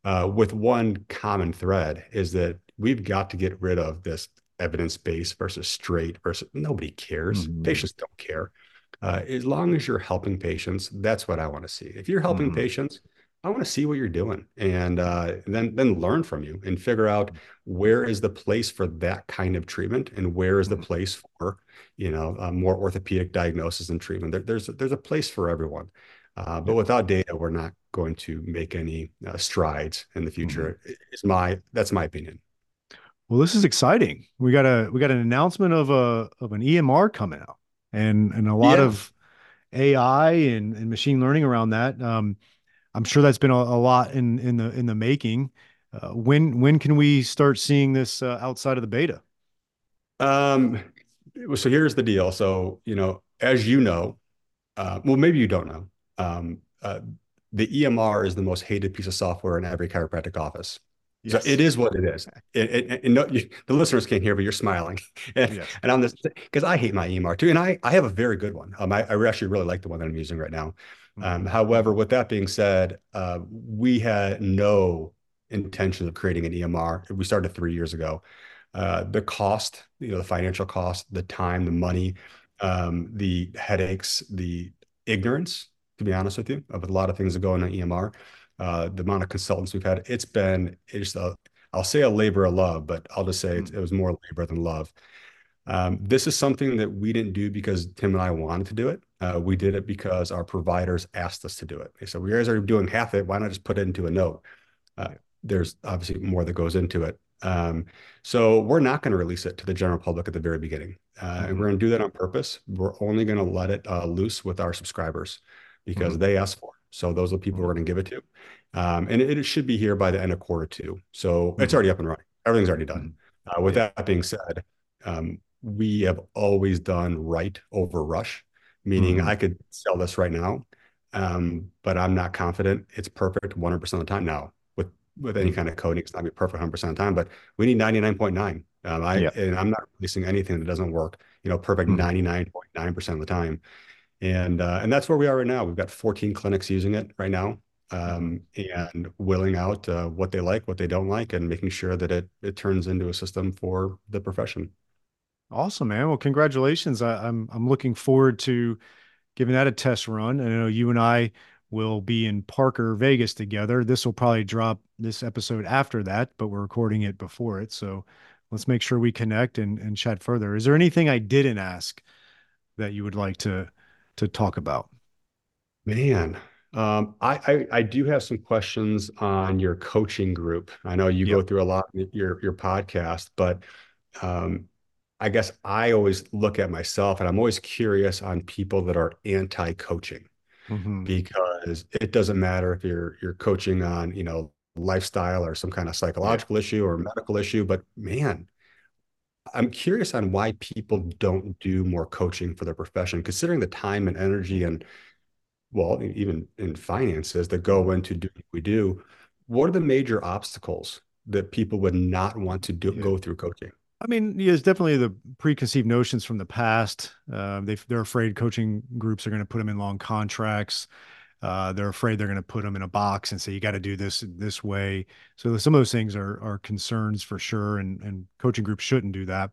Uh, with one common thread is that we've got to get rid of this evidence-based versus straight versus nobody cares. Mm-hmm. Patients don't care. Uh, as long as you're helping patients, that's what I want to see. If you're helping mm-hmm. patients, I want to see what you're doing and uh, then, then learn from you and figure out where is the place for that kind of treatment and where is the place for, you know, a more orthopedic diagnosis and treatment. There, there's, there's a place for everyone. Uh, but without data, we're not going to make any uh, strides in the future. Mm-hmm. It's my, that's my opinion. Well, this is exciting. We got a we got an announcement of a of an E M R coming out, and and a lot yeah. of A I and, and machine learning around that. Um, I'm sure that's been a, a lot in in the in the making. Uh, when when can we start seeing this uh, outside of the beta? Um, so here's the deal. So you know, as you know, uh, well maybe you don't know. Um, uh, the E M R is the most hated piece of software in every chiropractic office. Yes. So it is what it is. It, it, it, and no, you, the listeners can't hear, but you're smiling. And, yes. and on this, because I hate my E M R too, and I I have a very good one. Um, I, I actually really like the one that I'm using right now. Mm-hmm. Um, however, with that being said, uh, we had no intention of creating an E M R. We started three years ago. Uh, the cost, you know, the financial cost, the time, the money, um, the headaches, the ignorance, to be honest with you, of a lot of things that go in an E M R. Uh, the amount of consultants we've had, it's been, it's a, I'll say a labor of love, but I'll just say it, it was more labor than love. Um, this is something that we didn't do because Tim and I wanted to do it. Uh, we did it because our providers asked us to do it. They said, we guys are doing half it. Why not just put it into a note? Uh, there's obviously more that goes into it. Um, so we're not going to release it to the general public at the very beginning. Uh, mm-hmm. And we're going to do that on purpose. We're only going to let it uh, loose with our subscribers because mm-hmm. they asked for it. So those are the people we're going to give it to. Um, and it, it should be here by the end of quarter two. So mm-hmm. it's already up and running. Everything's already done. Uh, with yeah. that being said, um, we have always done right over rush, meaning mm-hmm. I could sell this right now, um, but I'm not confident it's perfect one hundred percent of the time. Now, with, with any kind of coding, it's not going to be perfect one hundred percent of the time, but we need ninety-nine point nine. Um, I, yeah. And I'm not releasing anything that doesn't work, you know, perfect ninety-nine point nine percent mm-hmm. of the time. And uh, and that's where we are right now. We've got fourteen clinics using it right now, um, and willing out uh, what they like, what they don't like, and making sure that it it turns into a system for the profession. Awesome, man. Well, congratulations. I, I'm I'm looking forward to giving that a test run. I know you and I will be in Parker, Vegas together. This will probably drop this episode after that, but we're recording it before it. So let's make sure we connect and and chat further. Is there anything I didn't ask that you would like to to talk about? Man, um, I, I, I do have some questions on your coaching group. I know you yep. go through a lot in your, your podcast, but um, I guess I always look at myself and I'm always curious on people that are anti-coaching mm-hmm. because it doesn't matter if you're, you're coaching on, you know, lifestyle or some kind of psychological yeah. issue or medical issue, but man, I'm curious on why people don't do more coaching for their profession, considering the time and energy and, well, even in finances that go into doing what we do. What are the major obstacles that people would not want to do, yeah. go through coaching? I mean, yeah, there's definitely the preconceived notions from the past. Uh, they, they're afraid coaching groups are going to put them in long contracts. Uh, they're afraid they're going to put them in a box and say, you got to do this this way. So some of those things are, are concerns for sure. And, and coaching groups shouldn't do that.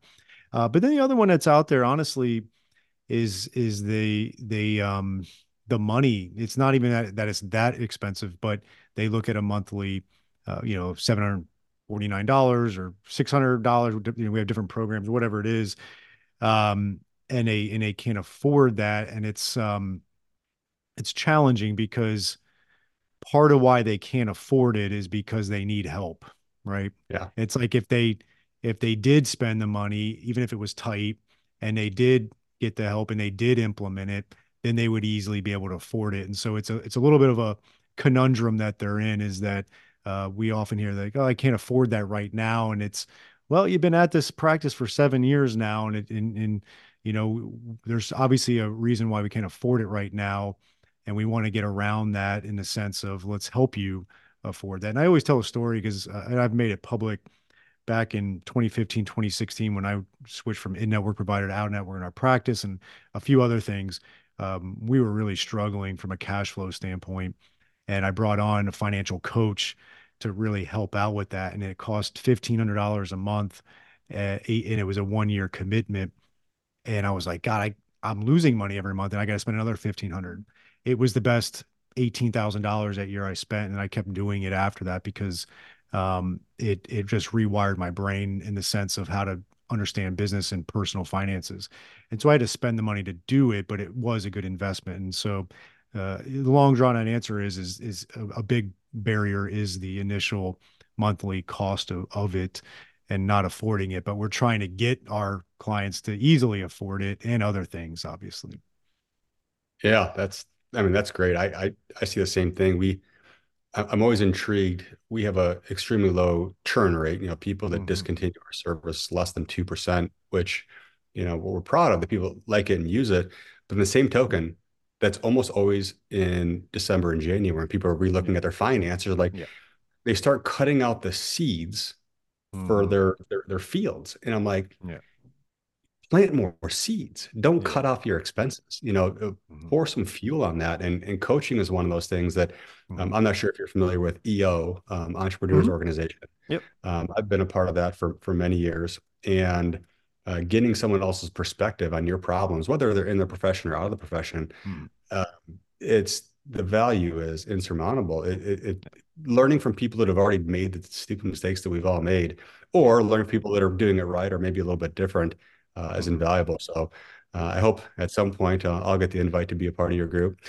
Uh, but then the other one that's out there, honestly, is, is the, the, um, the money. It's not even that, that it's that expensive, but they look at a monthly, uh, you know, seven hundred forty-nine dollars or six hundred dollars. You know, we have different programs, whatever it is. Um, and they, and they can't afford that. And it's, um, it's challenging because part of why they can't afford it is because they need help, right? Yeah. It's like if they, if they did spend the money, even if it was tight and they did get the help and they did implement it, then they would easily be able to afford it. And so it's a, it's a little bit of a conundrum that they're in, is that uh, we often hear like, oh, I can't afford that right now. And it's, well, you've been at this practice for seven years now. And it, and, and you know, there's obviously a reason why we can't afford it right now. And we want to get around that in the sense of let's help you afford that. And I always tell a story because uh, I've made it public back in twenty fifteen, twenty sixteen, when I switched from in-network provider to out-network in our practice and a few other things. Um, we were really struggling from a cash flow standpoint. And I brought on a financial coach to really help out with that. And it cost fifteen hundred dollars a month at eight, and it was a one-year commitment. And I was like, God, I, I'm losing money every month and I got to spend another fifteen hundred dollars. It was the best eighteen thousand dollars that year I spent. And I kept doing it after that because um, it, it just rewired my brain in the sense of how to understand business and personal finances. And so I had to spend the money to do it, but it was a good investment. And so uh, the long drawn out answer is, is, is a, a big barrier is the initial monthly cost of, of it and not affording it, but we're trying to get our clients to easily afford it and other things, obviously. Yeah, that's, I mean, that's great. I, I, I see the same thing. We, I'm always intrigued. We have a extremely low churn rate, you know, people that mm-hmm. discontinue our service, less than two percent, which, you know, what we're proud of, the people like it and use it, but in the same token, that's almost always in December and January when people are relooking yeah. at their finances. Like, yeah. they start cutting out the seeds mm. for their, their, their fields. And I'm like, yeah. plant more, more seeds. Don't yeah. cut off your expenses, you know, mm-hmm. pour some fuel on that. And, and coaching is one of those things that mm-hmm. um, I'm not sure if you're familiar with E O, um, Entrepreneurs mm-hmm. Organization. Yep. Um, I've been a part of that for, for many years, and uh, getting someone else's perspective on your problems, whether they're in the profession or out of the profession, mm-hmm. uh, it's, the value is insurmountable. It, it, it learning from people that have already made the stupid mistakes that we've all made, or learn from people that are doing it right, or maybe a little bit different, uh, is invaluable. So uh, I hope at some point uh, I'll get the invite to be a part of your group.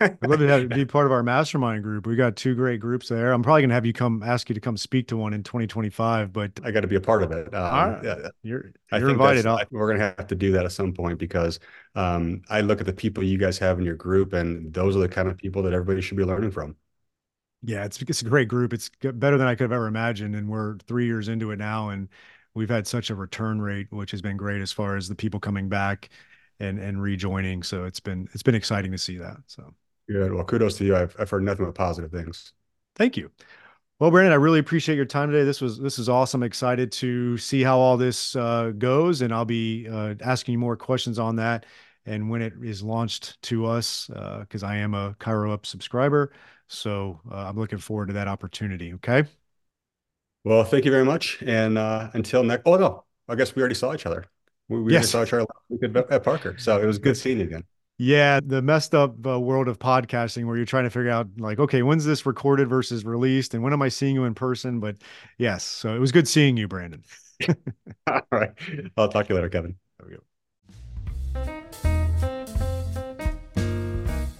I'd love to have you be part of our mastermind group. We got two great groups there. I'm probably going to have you come, ask you to come speak to one in twenty twenty-five, but I got to be a part of it. Um, all right. yeah, you're, you're invited. I, we're going to have to do that at some point, because um, I look at the people you guys have in your group, and those are the kind of people that everybody should be learning from. Yeah, it's, it's a great group. It's better than I could have ever imagined. And we're three years into it now, and we've had such a return rate, which has been great as far as the people coming back and, and rejoining. So it's been, it's been exciting to see that. So. Good. Well, kudos to you. I've, I've heard nothing but positive things. Thank you. Well, Brandon, I really appreciate your time today. This was, this is awesome. Excited to see how all this uh, goes, and I'll be uh, asking you more questions on that. And when it is launched to us, uh, cause I am a ChiroUp subscriber. So uh, I'm looking forward to that opportunity. Okay. Well, thank you very much. And uh, until next, oh no, I guess we already saw each other. We, we yes. saw each other at Parker. So it was good seeing you again. Yeah, the messed up uh, world of podcasting, where you're trying to figure out, like, okay, when's this recorded versus released, and when am I seeing you in person? But yes, so it was good seeing you, Brandon. All right. I'll talk to you later, Kevin. There we go.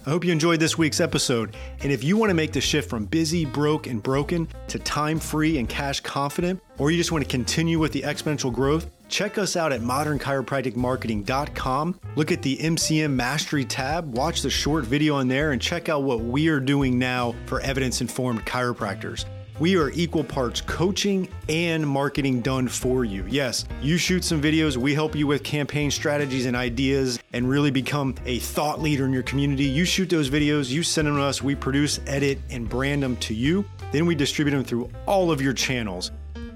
I hope you enjoyed this week's episode. And if you want to make the shift from busy, broke, and broken to time-free and cash confident, or you just want to continue with the exponential growth, check us out at modern chiropractic marketing dot com. Look at the M C M Mastery tab, watch the short video on there, and check out what we are doing now for evidence-informed chiropractors. We are equal parts coaching and marketing done for you. Yes, you shoot some videos, we help you with campaign strategies and ideas, and really become a thought leader in your community. You shoot those videos, you send them to us, we produce, edit, and brand them to you. Then we distribute them through all of your channels.